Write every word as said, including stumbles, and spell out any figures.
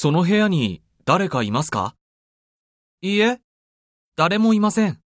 その部屋に誰かいますか？いいえ、誰もいません。